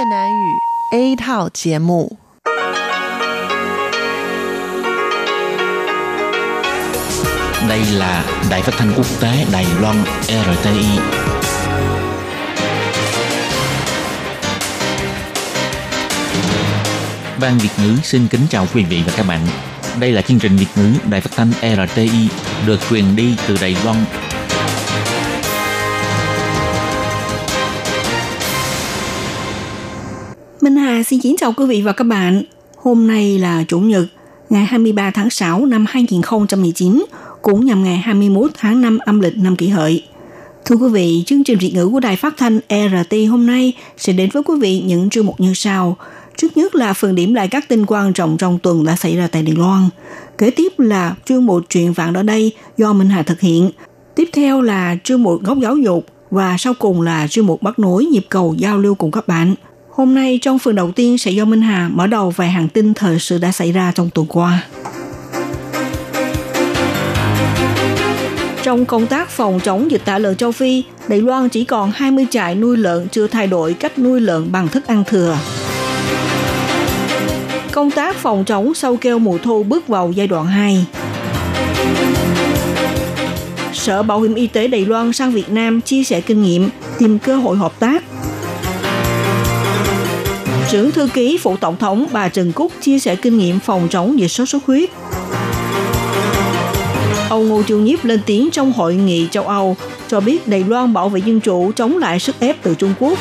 Việt Nam ngữ A thảo节目. Đây là Đài Phát thanh Quốc tế Đài Loan RTI. Ban Việt ngữ xin kính chào quý vị và các bạn. Đây là chương trình Việt ngữ Đài Phát thanh RTI được truyền đi từ Đài Loan. Minh Hà xin kính chào quý vị và các bạn. Hôm nay là Chủ nhật, ngày 23 tháng 6 năm 2019, cũng nhằm ngày 21 tháng 5 âm lịch năm Kỷ Hợi. Thưa quý vị, chương trình Việt ngữ của Đài Phát thanh RTI hôm nay sẽ đến với quý vị những chương mục như sau. Trước nhất là phần điểm lại các tin quan trọng trong tuần đã xảy ra tại Đài Loan. Kế tiếp là chuyên mục Chuyện vạn ở đây do Minh Hà thực hiện. Tiếp theo là chuyên mục Góc giáo dục và sau cùng là chuyên mục Bắt nối nhịp cầu giao lưu cùng các bạn. Hôm nay trong phần đầu tiên sẽ do Minh Hà mở đầu vài hàng tin thời sự đã xảy ra trong tuần qua. Trong công tác phòng chống dịch tả lợn châu Phi, Đài Loan chỉ còn 20 trại nuôi lợn chưa thay đổi cách nuôi lợn bằng thức ăn thừa. Công tác phòng chống sâu keo mùa thu bước vào giai đoạn 2. Sở Bảo hiểm Y tế Đài Loan sang Việt Nam chia sẻ kinh nghiệm, tìm cơ hội hợp tác. Trưởng thư ký Phủ Tổng thống bà Trần Cúc chia sẻ kinh nghiệm phòng chống dịch sốt xuất huyết. Ông Ngô Chiêu Nhiếp lên tiếng trong hội nghị châu Âu, cho biết Đài Loan bảo vệ dân chủ chống lại sức ép từ Trung Quốc.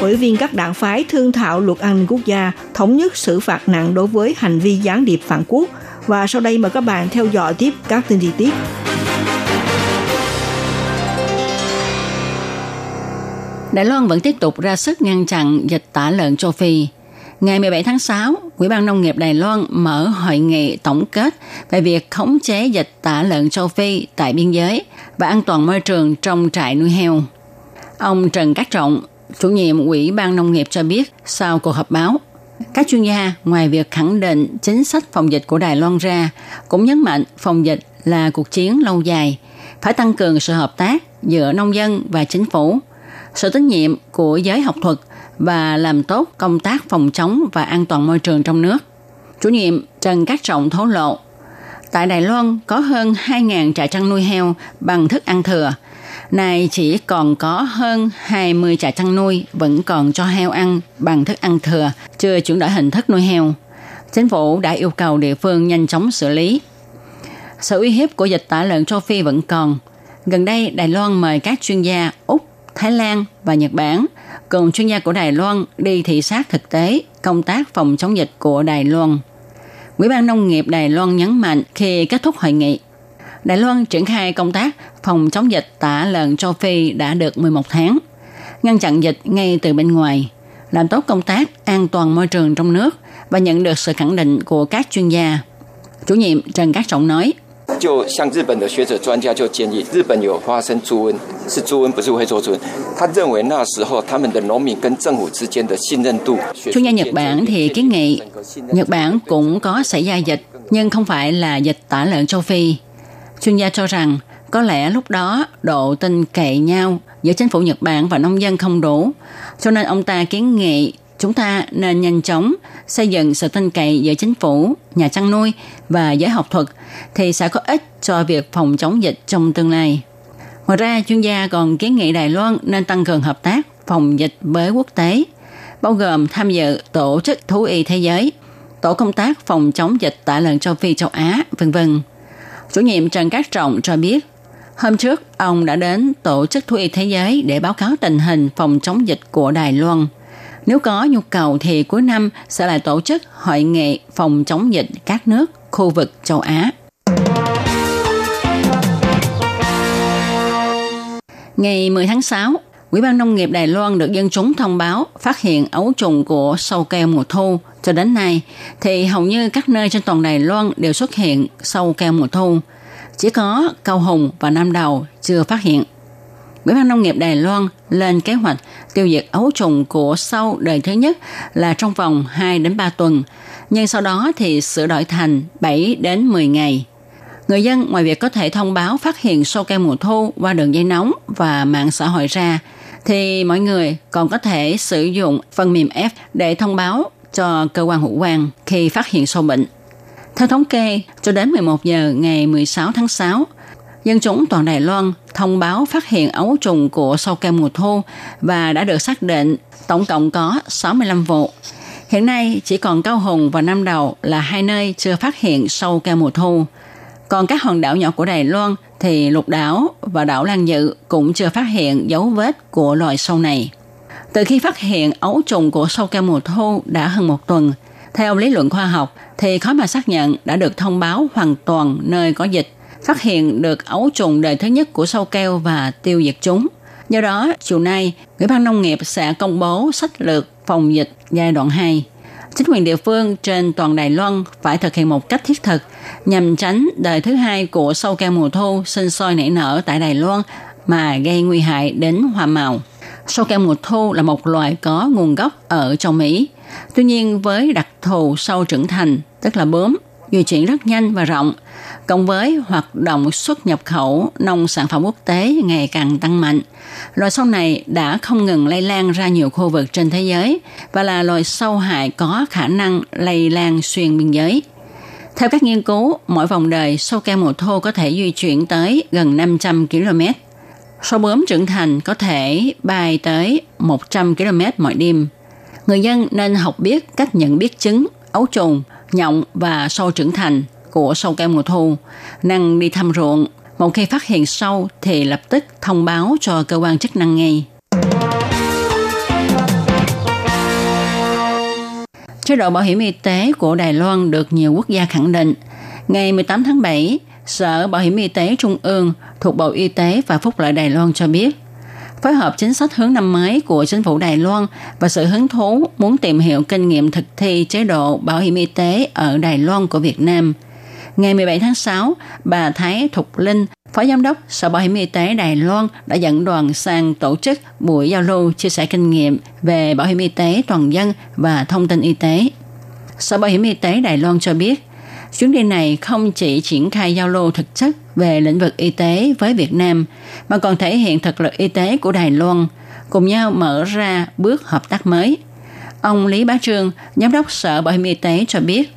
Ủy viên các đảng phái thương thảo luật an ninh quốc gia thống nhất xử phạt nặng đối với hành vi gián điệp phản quốc. Và sau đây mời các bạn theo dõi tiếp các tin chi tiết. Đài Loan vẫn tiếp tục ra sức ngăn chặn dịch tả lợn châu Phi. Ngày 17 tháng 6, Ủy ban Nông nghiệp Đài Loan mở hội nghị tổng kết về việc khống chế dịch tả lợn châu Phi tại biên giới và an toàn môi trường trong trại nuôi heo. Ông Trần Cát Trọng, chủ nhiệm Ủy ban Nông nghiệp cho biết sau cuộc họp báo, các chuyên gia ngoài việc khẳng định chính sách phòng dịch của Đài Loan ra cũng nhấn mạnh phòng dịch là cuộc chiến lâu dài, phải tăng cường sự hợp tác giữa nông dân và chính phủ, sự tín nhiệm của giới học thuật và làm tốt công tác phòng chống và an toàn môi trường trong nước. Chủ nhiệm Trần Cát Trọng thổ lộ, tại Đài Loan có hơn 2.000 trại chăn nuôi heo bằng thức ăn thừa. Nay chỉ còn có hơn 20 trại chăn nuôi vẫn còn cho heo ăn bằng thức ăn thừa, chưa chuyển đổi hình thức nuôi heo. Chính phủ đã yêu cầu địa phương nhanh chóng xử lý. Sự uy hiếp của dịch tả lợn châu Phi vẫn còn. Gần đây, Đài Loan mời các chuyên gia Úc, Thái Lan và Nhật Bản cùng chuyên gia của Đài Loan đi thị sát thực tế công tác phòng chống dịch của Đài Loan. Ủy ban Nông nghiệp Đài Loan nhấn mạnh khi kết thúc hội nghị, Đài Loan triển khai công tác phòng chống dịch tả lợn châu Phi đã được 11 tháng, ngăn chặn dịch ngay từ bên ngoài, làm tốt công tác an toàn môi trường trong nước và nhận được sự khẳng định của các chuyên gia. Chủ nhiệm Trần Cát Trọng nói, chuyên gia Nhật Bản thì kiến nghị Nhật Bản cũng có xảy ra dịch nhưng không phải là dịch tả lợn châu Phi. Chuyên gia cho rằng có lẽ lúc đó độ tin cậy nhau giữa chính phủ Nhật Bản và nông dân không đủ, cho nên ông ta kiến nghị chúng ta nên nhanh chóng xây dựng sự tin cậy giữa chính phủ, nhà chăn nuôi và giới học thuật thì sẽ có ích cho việc phòng chống dịch trong tương lai. Ngoài ra, chuyên gia còn kiến nghị Đài Loan nên tăng cường hợp tác phòng dịch với quốc tế, bao gồm tham dự Tổ chức Thú y Thế giới, Tổ công tác phòng chống dịch tả lợn châu Phi châu Á, v.v. Chủ nhiệm Trần Cát Trọng cho biết, hôm trước ông đã đến Tổ chức Thú y Thế giới để báo cáo tình hình phòng chống dịch của Đài Loan. Nếu có nhu cầu thì cuối năm sẽ lại tổ chức hội nghị phòng chống dịch các nước khu vực châu Á. Ngày 10 tháng 6, Ủy ban Nông nghiệp Đài Loan được dân chúng thông báo phát hiện ấu trùng của sâu keo mùa thu. Cho đến nay, thì hầu như các nơi trên toàn Đài Loan đều xuất hiện sâu keo mùa thu. Chỉ có Cao Hùng và Nam Đầu chưa phát hiện. Ủy ban Nông nghiệp Đài Loan lên kế hoạch tiêu diệt ấu trùng của sâu đời thứ nhất là trong vòng 2-3 tuần, nhưng sau đó thì sửa đổi thành 7-10 ngày. Người dân ngoài việc có thể thông báo phát hiện sâu keo mùa thu qua đường dây nóng và mạng xã hội ra, thì mọi người còn có thể sử dụng phần mềm app để thông báo cho cơ quan hữu quan khi phát hiện sâu bệnh. Theo thống kê, cho đến 11 giờ ngày 16 tháng 6, dân chúng toàn Đài Loan thông báo phát hiện ấu trùng của sâu keo mùa thu và đã được xác định tổng cộng có 65 vụ. Hiện nay chỉ còn Cao Hùng và Nam Đầu là hai nơi chưa phát hiện sâu keo mùa thu. Còn các hòn đảo nhỏ của Đài Loan thì Lục Đảo và đảo Lan Dự cũng chưa phát hiện dấu vết của loài sâu này. Từ khi phát hiện ấu trùng của sâu keo mùa thu đã hơn một tuần, theo lý luận khoa học thì khó mà xác nhận đã được thông báo hoàn toàn nơi có dịch, phát hiện được ấu trùng đời thứ nhất của sâu keo và tiêu diệt chúng. Do đó, chiều nay, Ủy ban Nông nghiệp sẽ công bố sách lược phòng dịch giai đoạn 2. Chính quyền địa phương trên toàn Đài Loan phải thực hiện một cách thiết thực nhằm tránh đời thứ hai của sâu keo mùa thu sinh sôi nảy nở tại Đài Loan mà gây nguy hại đến hoa màu. Sâu keo mùa thu là một loài có nguồn gốc ở châu Mỹ. Tuy nhiên, với đặc thù sâu trưởng thành, tức là bướm, di chuyển rất nhanh và rộng, cộng với hoạt động xuất nhập khẩu nông sản phẩm quốc tế ngày càng tăng mạnh, loài sâu này đã không ngừng lây lan ra nhiều khu vực trên thế giới và là loài sâu hại có khả năng lây lan xuyên biên giới. Theo các nghiên cứu, mỗi vòng đời sâu keo mùa thu có thể di chuyển tới gần 500 km. Sâu bướm trưởng thành có thể bay tới 100 km mỗi đêm. Người dân nên học biết cách nhận biết trứng, ấu trùng, nhộng và sâu trưởng thành của sâu keo mùa thu, năng đi thăm ruộng. Một khi phát hiện sâu thì lập tức thông báo cho cơ quan chức năng ngay. Chế độ bảo hiểm y tế của Đài Loan được nhiều quốc gia khẳng định. Ngày 18 tháng 7, Sở Bảo hiểm Y tế Trung ương thuộc Bộ Y tế và Phúc lợi Đài Loan cho biết, phối hợp chính sách hướng năm mới của chính phủ Đài Loan và sự hứng thú muốn tìm hiểu kinh nghiệm thực thi chế độ bảo hiểm y tế ở Đài Loan của Việt Nam. Ngày 17 tháng 6, bà Thái Thục Linh, Phó Giám đốc Sở Bảo hiểm Y tế Đài Loan đã dẫn đoàn sang tổ chức buổi giao lưu chia sẻ kinh nghiệm về bảo hiểm y tế toàn dân và thông tin y tế. Sở Bảo hiểm Y tế Đài Loan cho biết, chuyến đi này không chỉ triển khai giao lưu thực chất về lĩnh vực y tế với Việt Nam, mà còn thể hiện thực lực y tế của Đài Loan, cùng nhau mở ra bước hợp tác mới. Ông Lý Bá Trương, Giám đốc Sở Bảo hiểm Y tế cho biết,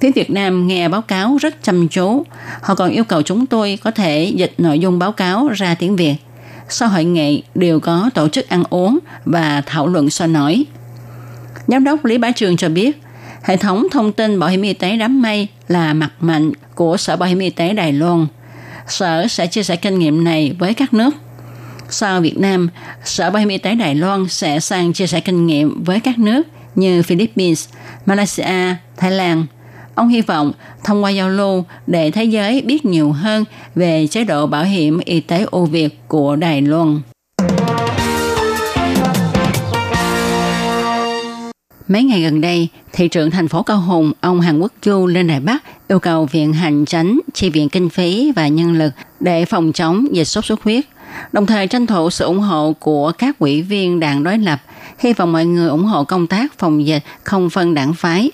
phía Việt Nam nghe báo cáo rất chăm chú, họ còn yêu cầu chúng tôi có thể dịch nội dung báo cáo ra tiếng Việt. Sau hội nghị đều có tổ chức ăn uống và thảo luận sôi nổi. Giám đốc Lý Bá Trương cho biết, hệ thống thông tin bảo hiểm y tế đám mây là mặt mạnh của Sở Bảo hiểm Y tế Đài Loan. Sở sẽ chia sẻ kinh nghiệm này với các nước. Sau Việt Nam, Sở Bảo hiểm Y tế Đài Loan sẽ sang chia sẻ kinh nghiệm với các nước như Philippines, Malaysia, Thái Lan. Ông hy vọng thông qua giao lưu để thế giới biết nhiều hơn về chế độ bảo hiểm y tế ưu việt của Đài Loan. Mấy ngày gần đây, thị trưởng thành phố Cao Hùng, ông Hàn Quốc Du lên Đài Bắc yêu cầu Viện Hành Chánh chi viện kinh phí và nhân lực để phòng chống dịch sốt xuất huyết, đồng thời tranh thủ sự ủng hộ của các ủy viên đảng đối lập, hy vọng mọi người ủng hộ công tác phòng dịch không phân đảng phái.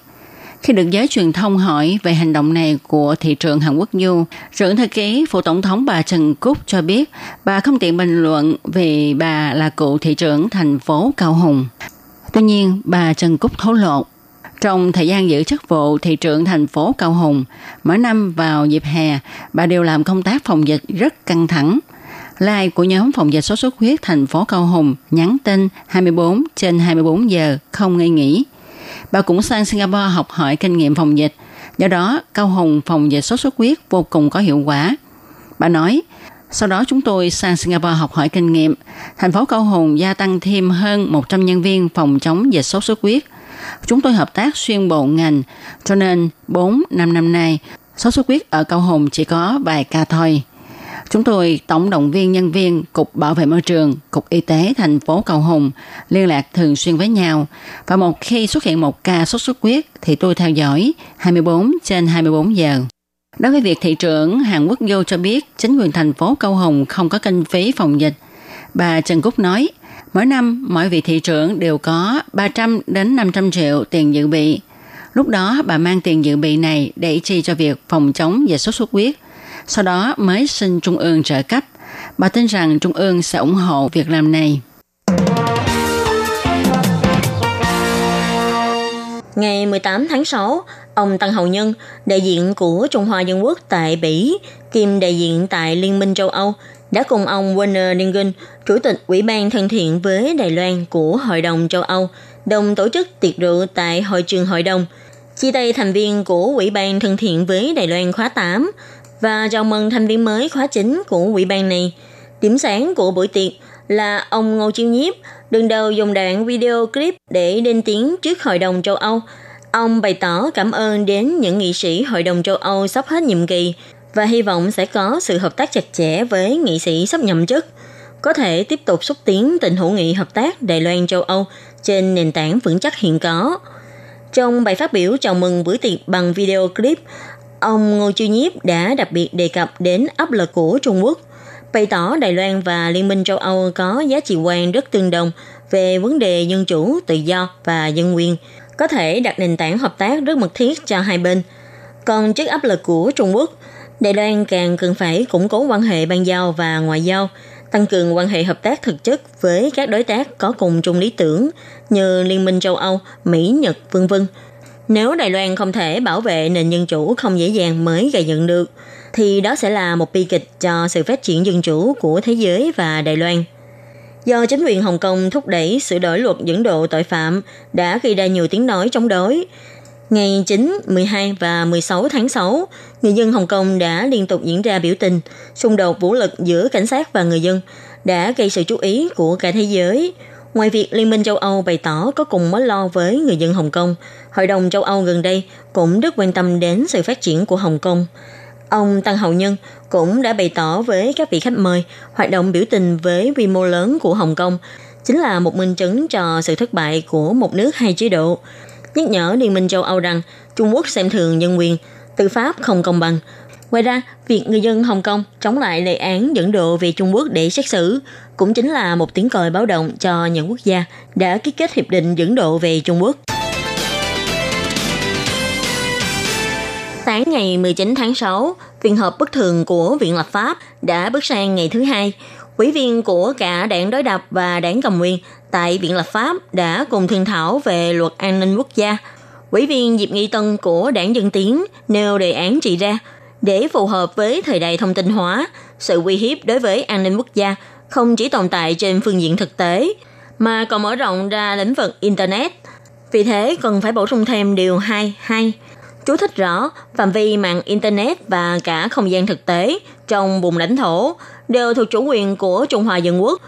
Khi được giới truyền thông hỏi về hành động này của thị trưởng Hàn Quốc Du, trưởng thư ký phủ tổng thống bà Trần Cúc cho biết bà không tiện bình luận vì bà là cựu thị trưởng thành phố Cao Hùng. Tuy nhiên, bà Trần Cúc thổ lộ, trong thời gian giữ chức vụ thị trưởng thành phố Cao Hùng, mỗi năm vào dịp hè, bà đều làm công tác phòng dịch rất căng thẳng. Like của nhóm phòng dịch sốt xuất huyết thành phố Cao Hùng nhắn tin 24/24 giờ không ngơi nghỉ. Bà cũng sang Singapore học hỏi kinh nghiệm phòng dịch, do đó Cao Hùng phòng dịch sốt xuất huyết vô cùng có hiệu quả. Bà nói, sau đó chúng tôi sang Singapore học hỏi kinh nghiệm. Thành phố Cao Hùng gia tăng thêm hơn 100 nhân viên phòng chống dịch sốt xuất huyết. Chúng tôi hợp tác xuyên bộ ngành, cho nên 4-5 năm nay, sốt xuất huyết ở Cao Hùng chỉ có vài ca thôi. Chúng tôi tổng động viên nhân viên Cục Bảo vệ Môi trường, Cục Y tế thành phố Cao Hùng liên lạc thường xuyên với nhau. Và một khi xuất hiện một ca sốt xuất huyết thì tôi theo dõi 24/24 giờ. Đối với việc thị trưởng Hàn Quốc Du cho biết chính quyền thành phố Cao Hùng không có kinh phí phòng dịch, bà Trần Cúc nói, mỗi năm mỗi vị thị trưởng đều có 300 đến 500 triệu tiền dự bị. Lúc đó bà mang tiền dự bị này để chi cho việc phòng chống dịch sốt xuất huyết, sau đó mới xin Trung ương trợ cấp. Bà tin rằng Trung ương sẽ ủng hộ việc làm này. Ngày 18 tháng 6, ông Tân hậu nhân, đại diện của Trung Hoa Dân Quốc tại Bỉ, kiêm đại diện tại Liên minh châu Âu, đã cùng ông Werner Lingun, chủ tịch Ủy ban thân thiện với Đài Loan của Hội đồng châu Âu, đồng tổ chức tiệc rượu tại hội trường hội đồng, chia tay thành viên của Ủy ban thân thiện với Đài Loan khóa 8 và chào mừng thành viên mới khóa 9 của Ủy ban này. Điểm sáng của buổi tiệc là ông Ngô Chiêu Nhiếp, đường đầu dùng đoạn video clip để lên tiếng trước Hội đồng châu Âu. Ông bày tỏ cảm ơn đến những nghị sĩ Hội đồng châu Âu sắp hết nhiệm kỳ và hy vọng sẽ có sự hợp tác chặt chẽ với nghị sĩ sắp nhậm chức, có thể tiếp tục xúc tiến tình hữu nghị hợp tác Đài Loan châu Âu trên nền tảng vững chắc hiện có. Trong bài phát biểu chào mừng buổi tiệc bằng video clip, ông Ngô Chiêu Nhiếp đã đặc biệt đề cập đến áp lực của Trung Quốc, bày tỏ Đài Loan và Liên minh châu Âu có giá trị quan rất tương đồng về vấn đề dân chủ, tự do và nhân quyền, có thể đặt nền tảng hợp tác rất mật thiết cho hai bên. Còn trước áp lực của Trung Quốc, Đài Loan càng cần phải củng cố quan hệ ban giao và ngoại giao, tăng cường quan hệ hợp tác thực chất với các đối tác có cùng chung lý tưởng như Liên minh châu Âu, Mỹ, Nhật, v.v. Nếu Đài Loan không thể bảo vệ nền dân chủ không dễ dàng mới gây dựng được, thì đó sẽ là một bi kịch cho sự phát triển dân chủ của thế giới và Đài Loan. Do chính quyền Hồng Kông thúc đẩy sửa đổi luật dẫn độ tội phạm đã gây ra nhiều tiếng nói chống đối. Ngày 9, 12 và 16 tháng 6, người dân Hồng Kông đã liên tục diễn ra biểu tình, xung đột vũ lực giữa cảnh sát và người dân đã gây sự chú ý của cả thế giới. Ngoài việc Liên minh châu Âu bày tỏ có cùng mối lo với người dân Hồng Kông, Hội đồng châu Âu gần đây cũng rất quan tâm đến sự phát triển của Hồng Kông. Ông Tân hậu nhân cũng đã bày tỏ với các vị khách mời hoạt động biểu tình với quy mô lớn của Hồng Kông chính là một minh chứng cho sự thất bại của một nước hai chế độ. Nhắc nhở Liên minh châu Âu rằng Trung Quốc xem thường nhân quyền, tư pháp không công bằng. Ngoài ra, việc người dân Hồng Kông chống lại lệ án dẫn độ về Trung Quốc để xét xử cũng chính là một tiếng còi báo động cho những quốc gia đã ký kết hiệp định dẫn độ về Trung Quốc. Sáng ngày 19 tháng 6, phiên họp bất thường của Viện Lập pháp đã bước sang ngày thứ hai. Ủy viên của cả đảng đối lập và đảng cầm quyền tại Viện Lập pháp đã cùng thương thảo về luật an ninh quốc gia. Ủy viên Diệp Nghị Tân của đảng Dân Tiến nêu đề án chỉ ra để phù hợp với thời đại thông tin hóa, sự uy hiếp đối với an ninh quốc gia không chỉ tồn tại trên phương diện thực tế, mà còn mở rộng ra lĩnh vực Internet. Vì thế, cần phải bổ sung thêm điều 2.2. Chú thích rõ, phạm vi mạng Internet và cả không gian thực tế trong vùng lãnh thổ đều thuộc chủ quyền của Trung Hoa Dân Quốc.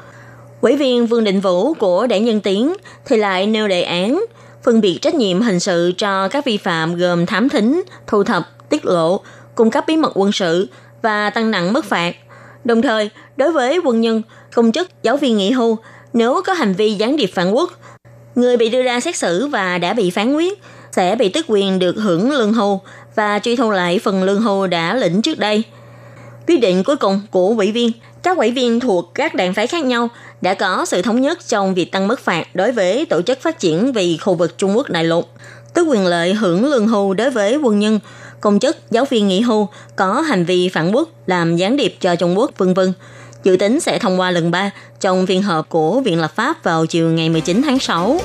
Ủy viên Vương Định Vũ của đảng Dân Tiến thì lại nêu đề án phân biệt trách nhiệm hình sự cho các vi phạm gồm thám thính, thu thập, tiết lộ, cung cấp bí mật quân sự và tăng nặng mức phạt. Đồng thời, đối với quân nhân, công chức, giáo viên nghỉ hưu, nếu có hành vi gián điệp phản quốc, người bị đưa ra xét xử và đã bị phán quyết sẽ bị tước quyền được hưởng lương hưu và truy thu lại phần lương hưu đã lĩnh trước đây. Quyết định cuối cùng của ủy viên, các ủy viên thuộc các đảng phái khác nhau đã có sự thống nhất trong việc tăng mức phạt đối với tổ chức phát triển vì khu vực Trung Quốc đại lục, tước quyền lợi hưởng lương hưu đối với quân nhân, công chức, giáo viên nghỉ hưu có hành vi phản quốc, làm gián điệp cho Trung Quốc, v.v. Dự tính sẽ thông qua lần 3 trong phiên họp của Viện Lập pháp vào chiều ngày 19 tháng 6.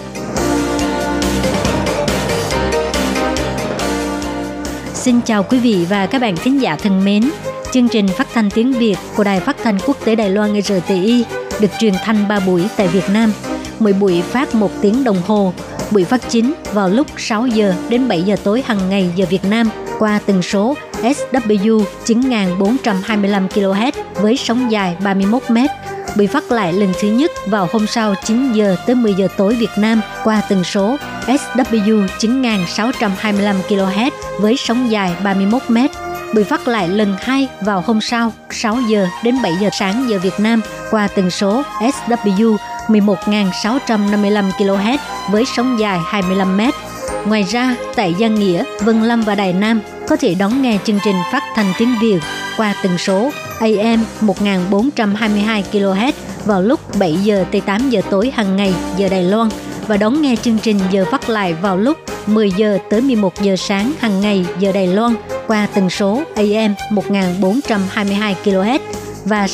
Xin chào quý vị và các bạn khán giả thân mến. Chương trình phát thanh tiếng Việt của Đài Phát thanh Quốc tế Đài Loan RTI được truyền thanh 3 buổi tại Việt Nam. Mỗi buổi phát 1 tiếng đồng hồ. Buổi phát chính vào lúc 6 giờ đến 7 giờ tối hàng ngày giờ Việt Nam qua tần số SW 9425 kHz với sóng dài 31 m. Buổi phát lại lần thứ nhất vào hôm sau 9 giờ tới 10 giờ tối Việt Nam qua tần số SW 9625 kHz với sóng dài 31 m. Buổi phát lại lần 2 vào hôm sau 6 giờ đến 7 giờ sáng giờ Việt Nam qua tần số SW 11.655 kHz với sóng dài 25 m. Ngoài ra, tại Giang Nghĩa, Vân Lâm và Đài Nam có thể đón nghe chương trình phát thanh tiếng Việt qua tần số AM 1422 kHz vào lúc 7 giờ tới 8 giờ tối hàng ngày giờ Đài Loan và đón nghe chương trình giờ phát lại vào lúc 10 giờ tới 11 giờ sáng hàng ngày giờ Đài Loan qua tần số AM 1422 kHz và